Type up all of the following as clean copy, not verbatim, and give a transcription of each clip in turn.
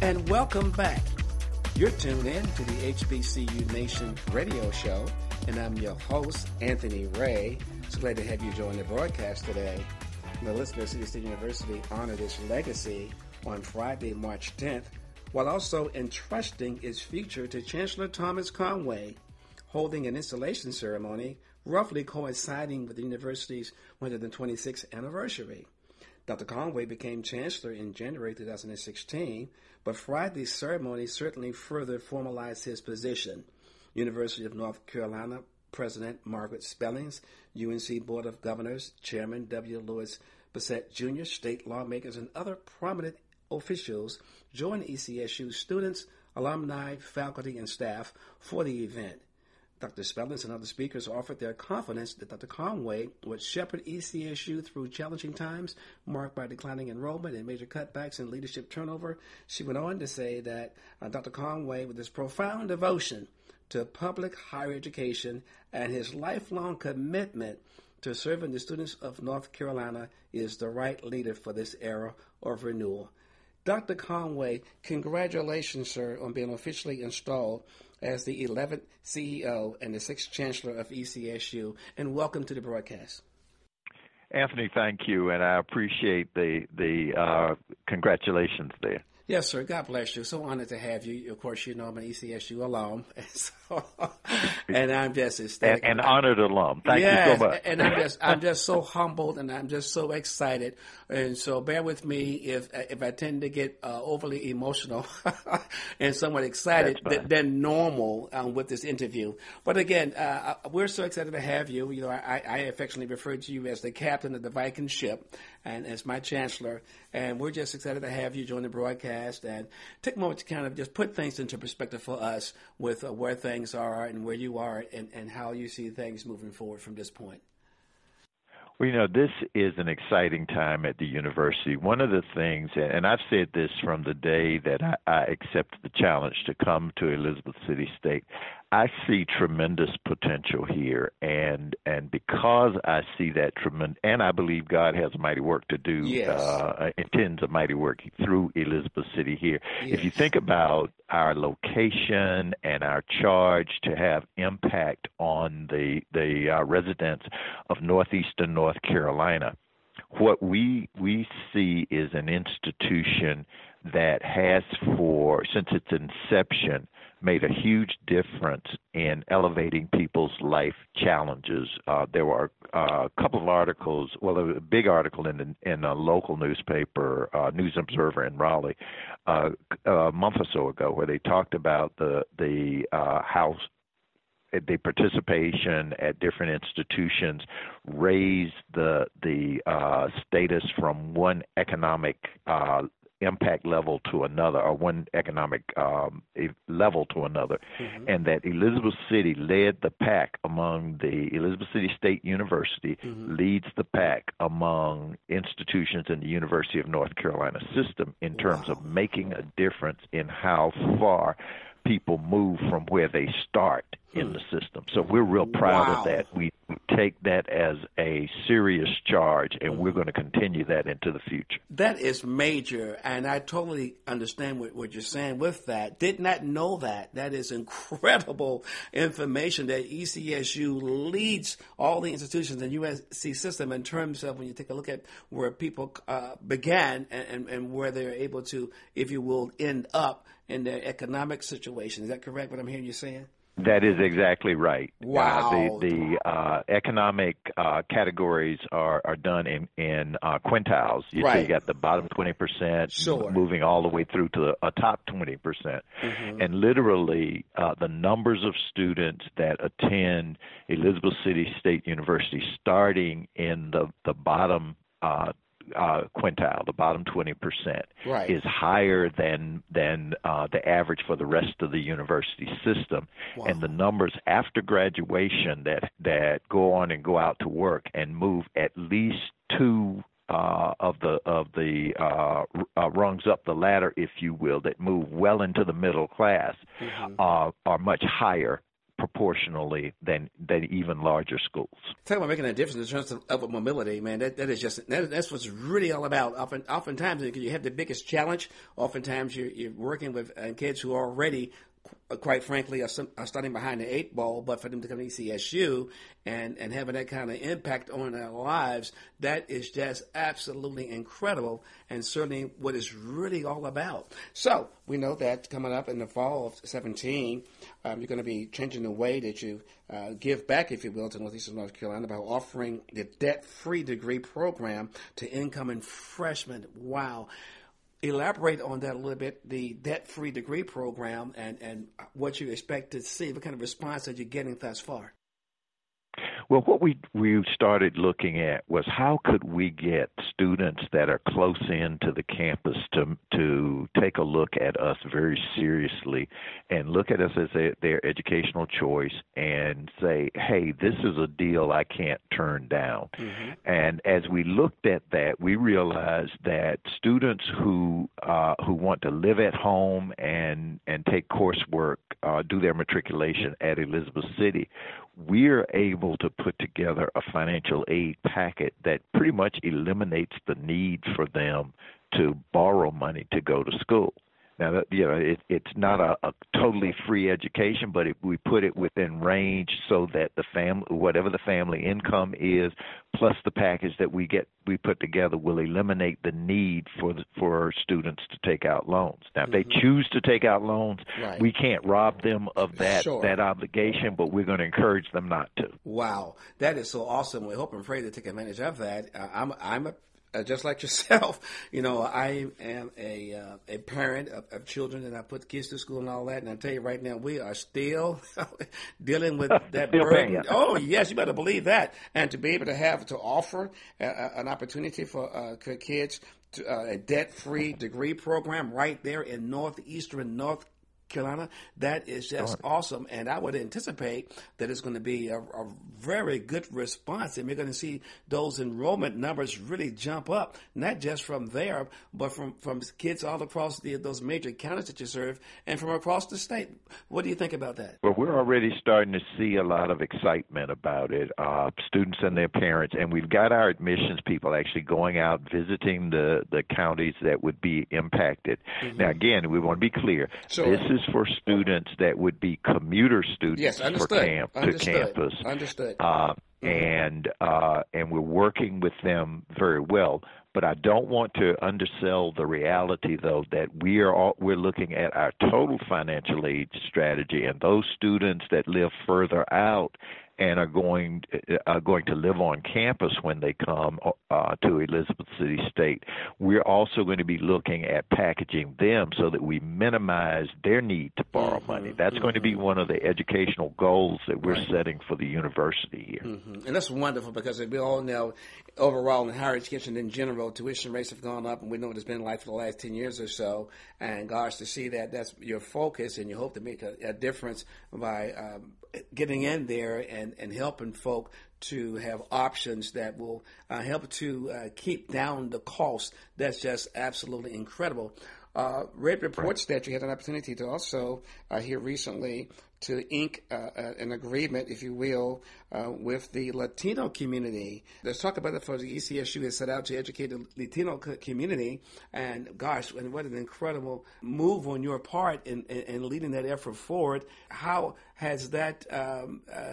and welcome back. You're tuned in to the HBCU Nation radio show, and I'm your host, Anthony Ray. So glad to have you join the broadcast today. The Elizabeth City State University honored its legacy on Friday, March 10th, while also entrusting its future to Chancellor Thomas Conway, holding an installation ceremony roughly coinciding with the university's 126th anniversary. Dr. Conway became chancellor in January 2016, but Friday's ceremony certainly further formalized his position. University of North Carolina President Margaret Spellings, UNC Board of Governors, Chairman W. Lewis Bassett, Jr., state lawmakers, and other prominent officials joined ECSU students, alumni, faculty, and staff for the event. Dr. Spellings and other speakers offered their confidence that Dr. Conway would shepherd ECSU through challenging times marked by declining enrollment and major cutbacks in leadership turnover. She went on to say that Dr. Conway, with his profound devotion to public higher education and his lifelong commitment to serving the students of North Carolina, is the right leader for this era of renewal. Dr. Conway, congratulations, sir, on being officially installed as the 11th CEO and the 6th Chancellor of ECSU, and welcome to the broadcast. Anthony, thank you, and I appreciate the congratulations there. Yes, sir. God bless you. So honored to have you. Of course, you know I'm an ECSU alum, and I'm just ecstatic. An honored alum. Thank you so much. And I'm just so humbled, and I'm just so excited. And so bear with me if I tend to get overly emotional and somewhat excited than normal with this interview. But again, we're so excited to have you. You know, I affectionately refer to you as the captain of the Viking ship, and as my chancellor. And we're just excited to have you join the broadcast, and take a moment to kind of just put things into perspective for us with where things are and where you are, and how you see things moving forward from this point. Well, you know, this is an exciting time at the university. One of the things, and I've said this from the day that I accepted the challenge to come to Elizabeth City State, I see tremendous potential here, and because I see that tremendous, and I believe God has mighty work to do, intends a mighty work through Elizabeth City here. Yes. If you think about our location and our charge to have impact on the residents of northeastern North Carolina, what we see is an institution that has, for since its inception, made a huge difference in elevating people's life challenges. There were a couple of articles, well, there was a big article in a local newspaper, News Observer in Raleigh, a month or so ago, where they talked about the house. The participation at different institutions raised the status from one economic impact level to another, or one economic level to another, mm-hmm. and that Elizabeth City led the pack among the Elizabeth City State University, mm-hmm. leads the pack among institutions in the University of North Carolina system in terms of making a difference in how far people move from where they start in the system. So we're real proud of that. We take that as a serious charge, and we're going to continue that into the future. That is major, and I totally understand what you're saying with that. Did not know that. That is incredible information that ECSU leads all the institutions in the UNC system in terms of when you take a look at where people began and where they're able to, if you will, end up in their economic situation. Is that correct, what I'm hearing you saying? That is exactly right. Wow. The economic categories are done in quintiles. So you got the bottom 20%, moving all the way through to the top 20%. Mm-hmm. And literally, the numbers of students that attend Elizabeth City State University starting in the bottom quintile, the bottom 20%, is higher than the average for the rest of the university system. Wow. And the numbers after graduation that go on and go out to work and move at least two of the rungs up the ladder, if you will, that move well into the middle class, mm-hmm. Are much higher proportionally than even larger schools. Talking about making a difference in terms of upward mobility, man, that's what's really all about. Oftentimes, because you have the biggest challenge, oftentimes you're working with kids who are already, quite frankly, are starting behind the eight ball, but for them to come to ECSU and having that kind of impact on their lives, that is just absolutely incredible and certainly what it's really all about. So we know that coming up in the fall of 2017, you're going to be changing the way that you give back, if you will, to Northeastern North Carolina by offering the debt-free degree program to incoming freshmen. Wow. Elaborate on that a little bit, the debt-free degree program and what you expect to see, what kind of response are you getting thus far? Well, what we started looking at was how could we get students that are close in to the campus to take a look at us very seriously and look at us as their educational choice and say, hey, this is a deal I can't turn down. Mm-hmm. And as we looked at that, we realized that students who want to live at home and take coursework, do their matriculation at Elizabeth City, we're able to put together a financial aid packet that pretty much eliminates the need for them to borrow money to go to school. Now, that, you know, it's not a totally free education, but we put it within range so that the family, whatever the family income is, plus the package that we put together will eliminate the need for students to take out loans. Now, if they choose to take out loans, right, we can't rob them of that obligation, but we're going to encourage them not to. Wow, that is so awesome. We hope and pray to take advantage of that. I'm just like yourself, you know, I am a parent of children, and I put kids to school and all that. And I tell you right now, we are still dealing with that burden. Oh, yes, you better believe that. And to be able to offer an opportunity for kids to a debt-free degree program right there in northeastern North Carolina, that is just awesome. And I would anticipate that it's going to be a very good response. And we're going to see those enrollment numbers really jump up, not just from there, but from kids all across those major counties that you serve and from across the state. What do you think about that? Well, we're already starting to see a lot of excitement about it, students and their parents. And we've got our admissions people actually going out, visiting the counties that would be impacted. Mm-hmm. Now, again, we want to be clear. Sure. This is for students that would be commuter students to campus. Understood. And we're working with them very well. But I don't want to undersell the reality, though, that we're looking at our total financial aid strategy, and those students that live further out and are going to live on campus when they come to Elizabeth City State, we're also going to be looking at packaging them so that we minimize their need to borrow money. That's going to be one of the educational goals that we're setting for the university here. Mm-hmm. And that's wonderful, because we all know overall in higher education in general, tuition rates have gone up, and we know what it's been like for the last 10 years or so. And gosh, to see that's your focus, and you hope to make a difference by getting in there and helping folk to have options that will help to keep down the cost. That's just absolutely incredible. Read reports that you had an opportunity to also hear recently to ink an agreement, if you will, with the Latino community. Let's talk about it. For the ECSU is set out to educate the Latino community, and gosh, and what an incredible move on your part in leading that effort forward. How has that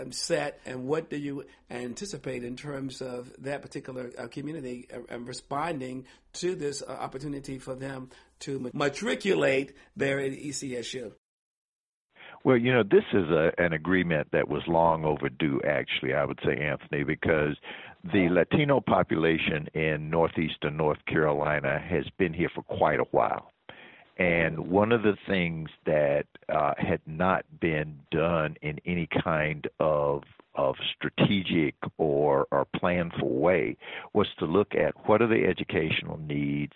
set, and what do you anticipate in terms of that particular community responding to this opportunity for them to matriculate there at ECSU? Well, you know, this is an agreement that was long overdue, actually, I would say, Anthony, because the Latino population in northeastern North Carolina has been here for quite a while. And one of the things that had not been done in any kind of strategic or planful way was to look at what are the educational needs,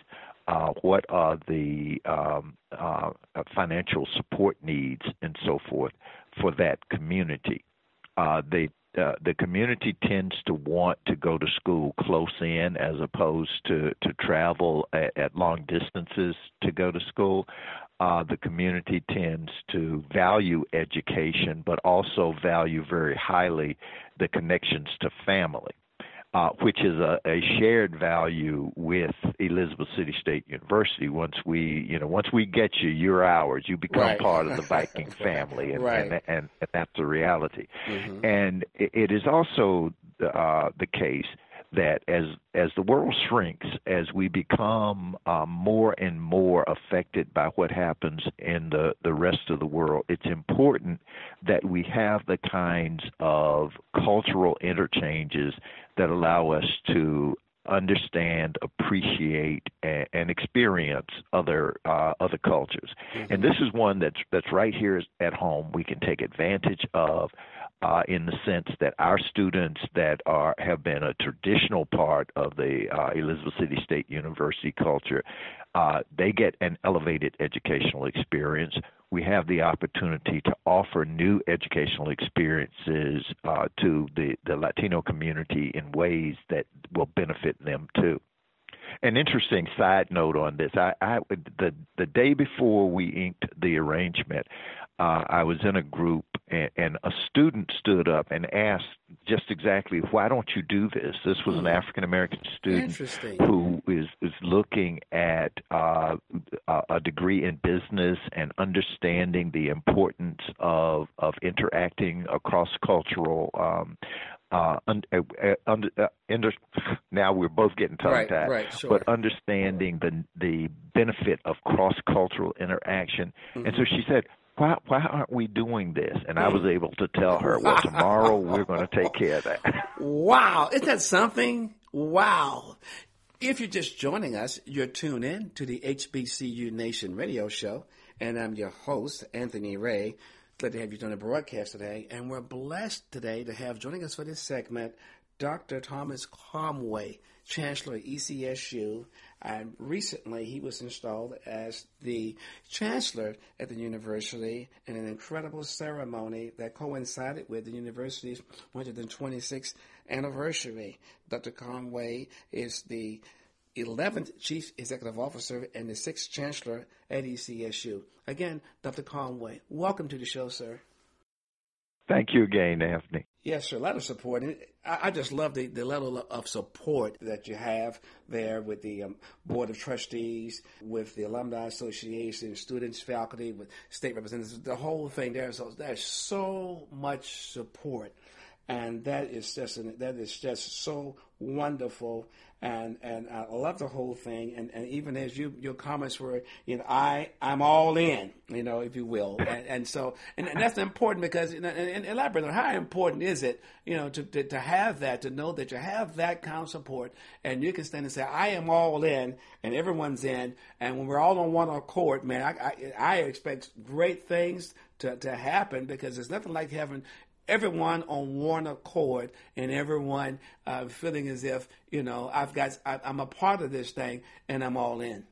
what are the financial support needs, and so forth for that community. The community tends to want to go to school close in as opposed to travel at long distances to go to school. the community tends to value education, but also value very highly the connections to family, which is a shared value with Elizabeth City State University. Once we get you, you're ours. You become part of the Viking family, and that's the reality. Mm-hmm. And it is also the case that as the world shrinks, as we become more and more affected by what happens in the rest of the world, it's important that we have the kinds of cultural interchanges that allow us to understand, appreciate, and experience other cultures. Mm-hmm. And this is one that's right here at home. We can take advantage of in the sense that our students that have been a traditional part of the Elizabeth City State University culture, they get an elevated educational experience. We have the opportunity to offer new educational experiences to the Latino community in ways that will benefit them too. An interesting side note on this, the day before we inked the arrangement, I was in a group and a student stood up and asked just exactly, why don't you do this? This was an African-American student who is looking at a degree in business and understanding the importance of interacting across cultural now we're both getting tongue-tied, but understanding the benefit of cross-cultural interaction. Mm-hmm. And so she said, why aren't we doing this? And I was able to tell her, well, tomorrow we're going to take care of that. Wow. Isn't that something? Wow. If you're just joining us, you're tuned in to the HBCU Nation radio show, and I'm your host, Anthony Ray. Glad to have you join the broadcast today, and we're blessed today to have joining us for this segment Dr. Thomas Conway, Chancellor of ECSU, and recently he was installed as the Chancellor at the university in an incredible ceremony that coincided with the university's 126th anniversary. Dr. Conway is the 11th Chief Executive Officer and the 6th Chancellor at ECSU. Again, Dr. Conway, welcome to the show, sir. Thank you again, Anthony. Yes, sir, a lot of support. And I just love the level of support that you have there with the Board of Trustees, with the Alumni Association, students, faculty, with state representatives, the whole thing there. So there's so much support. And that is just so wonderful, and I love the whole thing. And even as your comments were, I'm all in, if you will. And so and that's important because and elaborate on how important is it, to have that, to know that you have that kind of support, and you can stand and say, I am all in, and everyone's in, and when we're all on one accord, man, I expect great things to happen because there's nothing like having everyone on one accord and everyone feeling as if, I'm a part of this thing and I'm all in.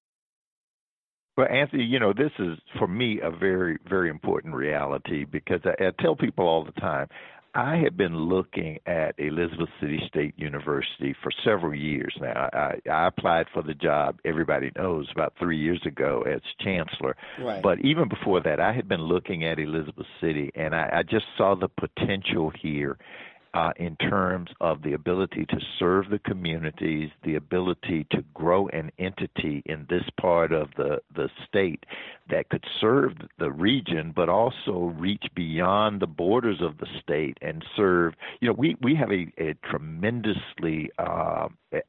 Well, Anthony, this is for me a very, very important reality because I tell people all the time, I have been looking at Elizabeth City State University for several years now. I applied for the job, everybody knows, about 3 years ago as chancellor. Right. But even before that, I had been looking at Elizabeth City, and I just saw the potential here in terms of the ability to serve the communities, the ability to grow an entity in this part of the state that could serve the region, but also reach beyond the borders of the state and serve. We have a tremendously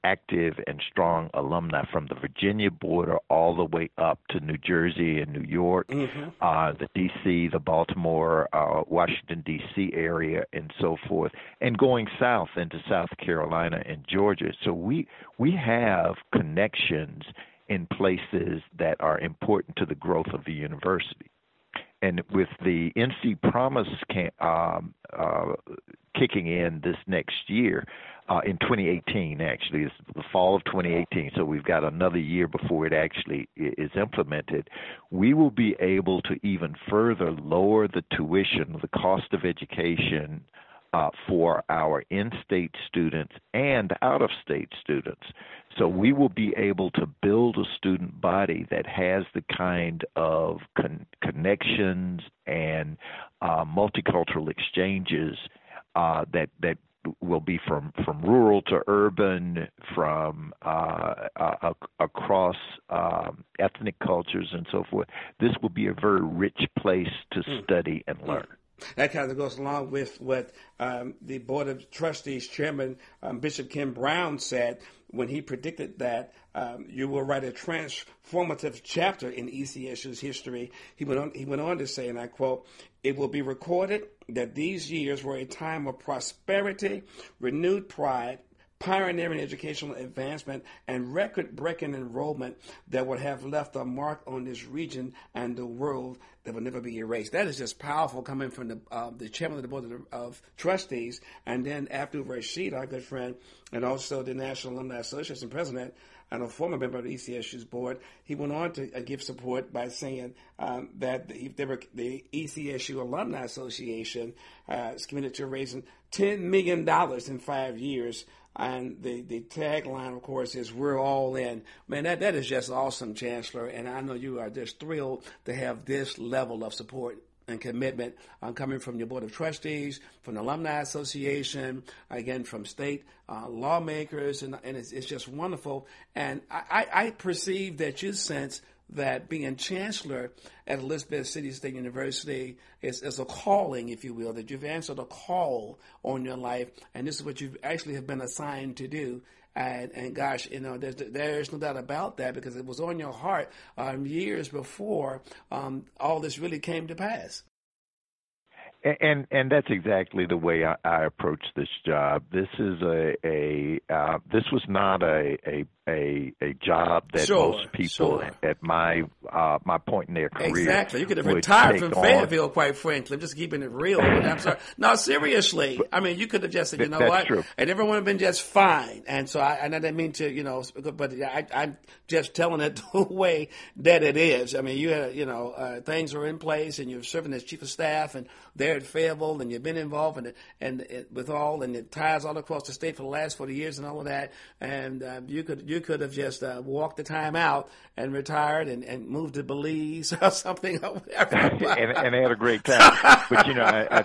active and strong alumni from the Virginia border all the way up to New Jersey and New York, mm-hmm. The D.C., the Baltimore, Washington, D.C. area, and so forth. And going south into South Carolina and Georgia. So we have connections in places that are important to the growth of the university. And with the NC Promise kicking in this next year, in 2018, actually, it's the fall of 2018, so we've got another year before it actually is implemented, we will be able to even further lower the tuition, the cost of education for our in-state students and out-of-state students. So we will be able to build a student body that has the kind of connections and multicultural exchanges that will be from rural to urban, from across ethnic cultures and so forth. This will be a very rich place to study and learn. That kind of goes along with what the Board of Trustees Chairman Bishop Kim Brown said when he predicted that you will write a transformative chapter in ECSU's history. He went on to say, and I quote, "It will be recorded that these years were a time of prosperity, renewed pride, pioneering educational advancement, and record-breaking enrollment that would have left a mark on this region and the world that will never be erased." That is just powerful, coming from the chairman of the Board of Trustees, and then Abdul Rashid, our good friend, and also the National Alumni Association president and a former member of the ECSU's board. He went on to give support by saying that the ECSU Alumni Association is committed to raising $10 million in 5 years. And the tagline, of course, is "We're all in." Man, that is just awesome, Chancellor. And I know you are just thrilled to have this level of support and commitment coming from your Board of Trustees, from the Alumni Association, again, from state lawmakers. And it's just wonderful. And I perceive that you sense that being chancellor at Elizabeth City State University is a calling, if you will, that you've answered a call on your life, and this is what you actually have been assigned to do. And gosh, you know, there's no doubt about that, because it was on your heart years before all this really came to pass. And that's exactly the way I approach this job. This is this was not a job that most people at my point in their career exactly. You could have retired from Fayetteville, quite frankly. I'm just keeping it real. I'm sorry. No, seriously. I mean, you could have just said, you know what? True. And everyone would have been just fine. And so I didn't mean to, you know, but I'm just telling it the way that it is. I mean, you had, you know, things were in place, and you're serving as chief of staff, and there at Fayetteville, and you've been involved in it, and it ties all across the state for the last 40 years and all of that. And you could have just walked the time out and retired and moved to Belize or something. Or whatever. and had a great time. But, you know, I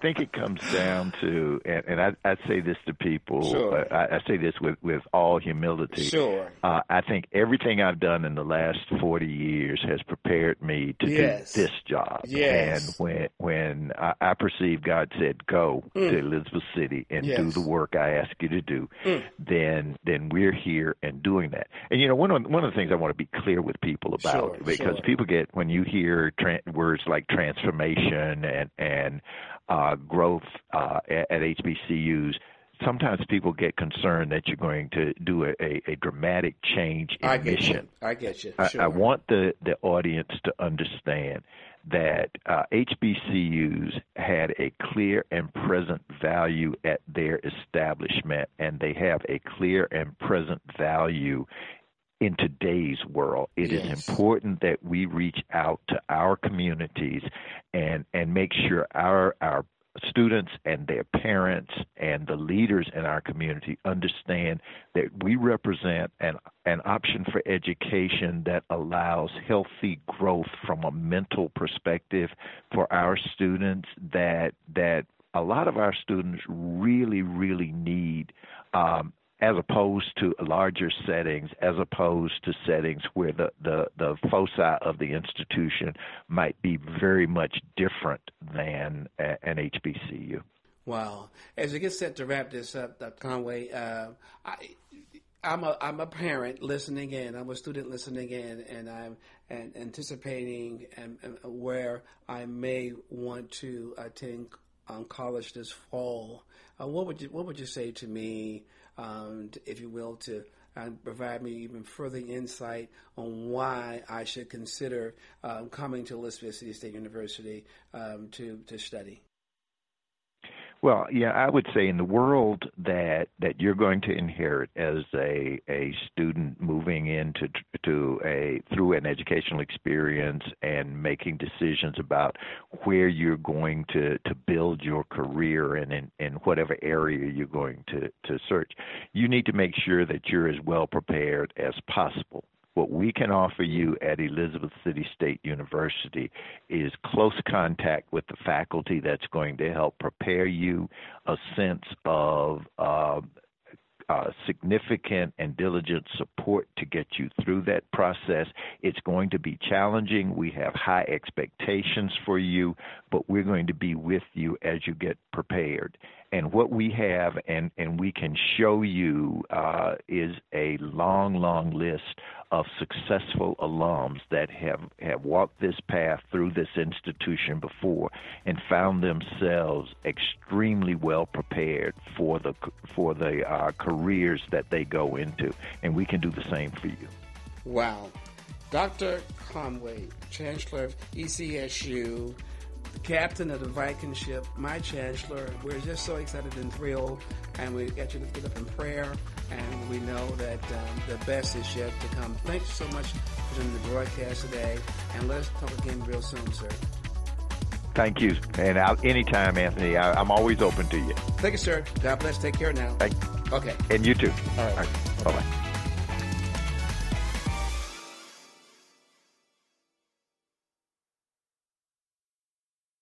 think it comes down to, and I say this to people, sure. I say this with all humility. Sure. I think everything I've done in the last 40 years has prepared me to yes. do this job. Yes. And when I perceive God said, go to Elizabeth City and yes. do the work I ask you to do, then we're here and doing that. And, you know, one of the things I want to be clear with people about, sure, because sure. people get, when you hear words like transformation and growth at HBCUs, sometimes people get concerned that you're going to do a dramatic change in mission. I get you. Sure. I want the audience to understand that HBCUs had a clear and present value at their establishment, and they have a clear and present value in today's world. It yes. is important that we reach out to our communities and make sure our students and their parents and the leaders in our community understand that we represent an option for education that allows healthy growth from a mental perspective for our students, that a lot of our students really, really need, as opposed to larger settings, as opposed to settings where the foci of the institution might be very much different than an HBCU. Wow. As we get set to wrap this up, Dr. Conway, I'm a parent listening in. I'm a student listening in, and I'm anticipating and where I may want to attend college this fall. What would you say to me, if you will, to provide me even further insight on why I should consider coming to Elizabeth City State University to study? Well, yeah, I would say in the world that you're going to inherit as a student moving through an educational experience and making decisions about where you're going to build your career and in whatever area you're going to search, you need to make sure that you're as well prepared as possible. What we can offer you at Elizabeth City State University is close contact with the faculty that's going to help prepare you, a sense of significant and diligent support to get you through that process. It's going to be challenging. We have high expectations for you, but we're going to be with you as you get prepared. And what we have and we can show you is a long, long list of successful alums that have walked this path through this institution before and found themselves extremely well prepared for the careers that they go into. And we can do the same for you. Wow. Dr. Conway, Chancellor of ECSU, the captain of the Viking ship, my chancellor, we're just so excited and thrilled, and we got you lifted up in prayer, and we know that the best is yet to come. Thanks so much for doing the broadcast today, and let us talk again real soon, sir. Thank you, and anytime, Anthony, I'm always open to you. Thank you, sir. God bless. Take care now. Okay. And you too. All right. Bye-bye.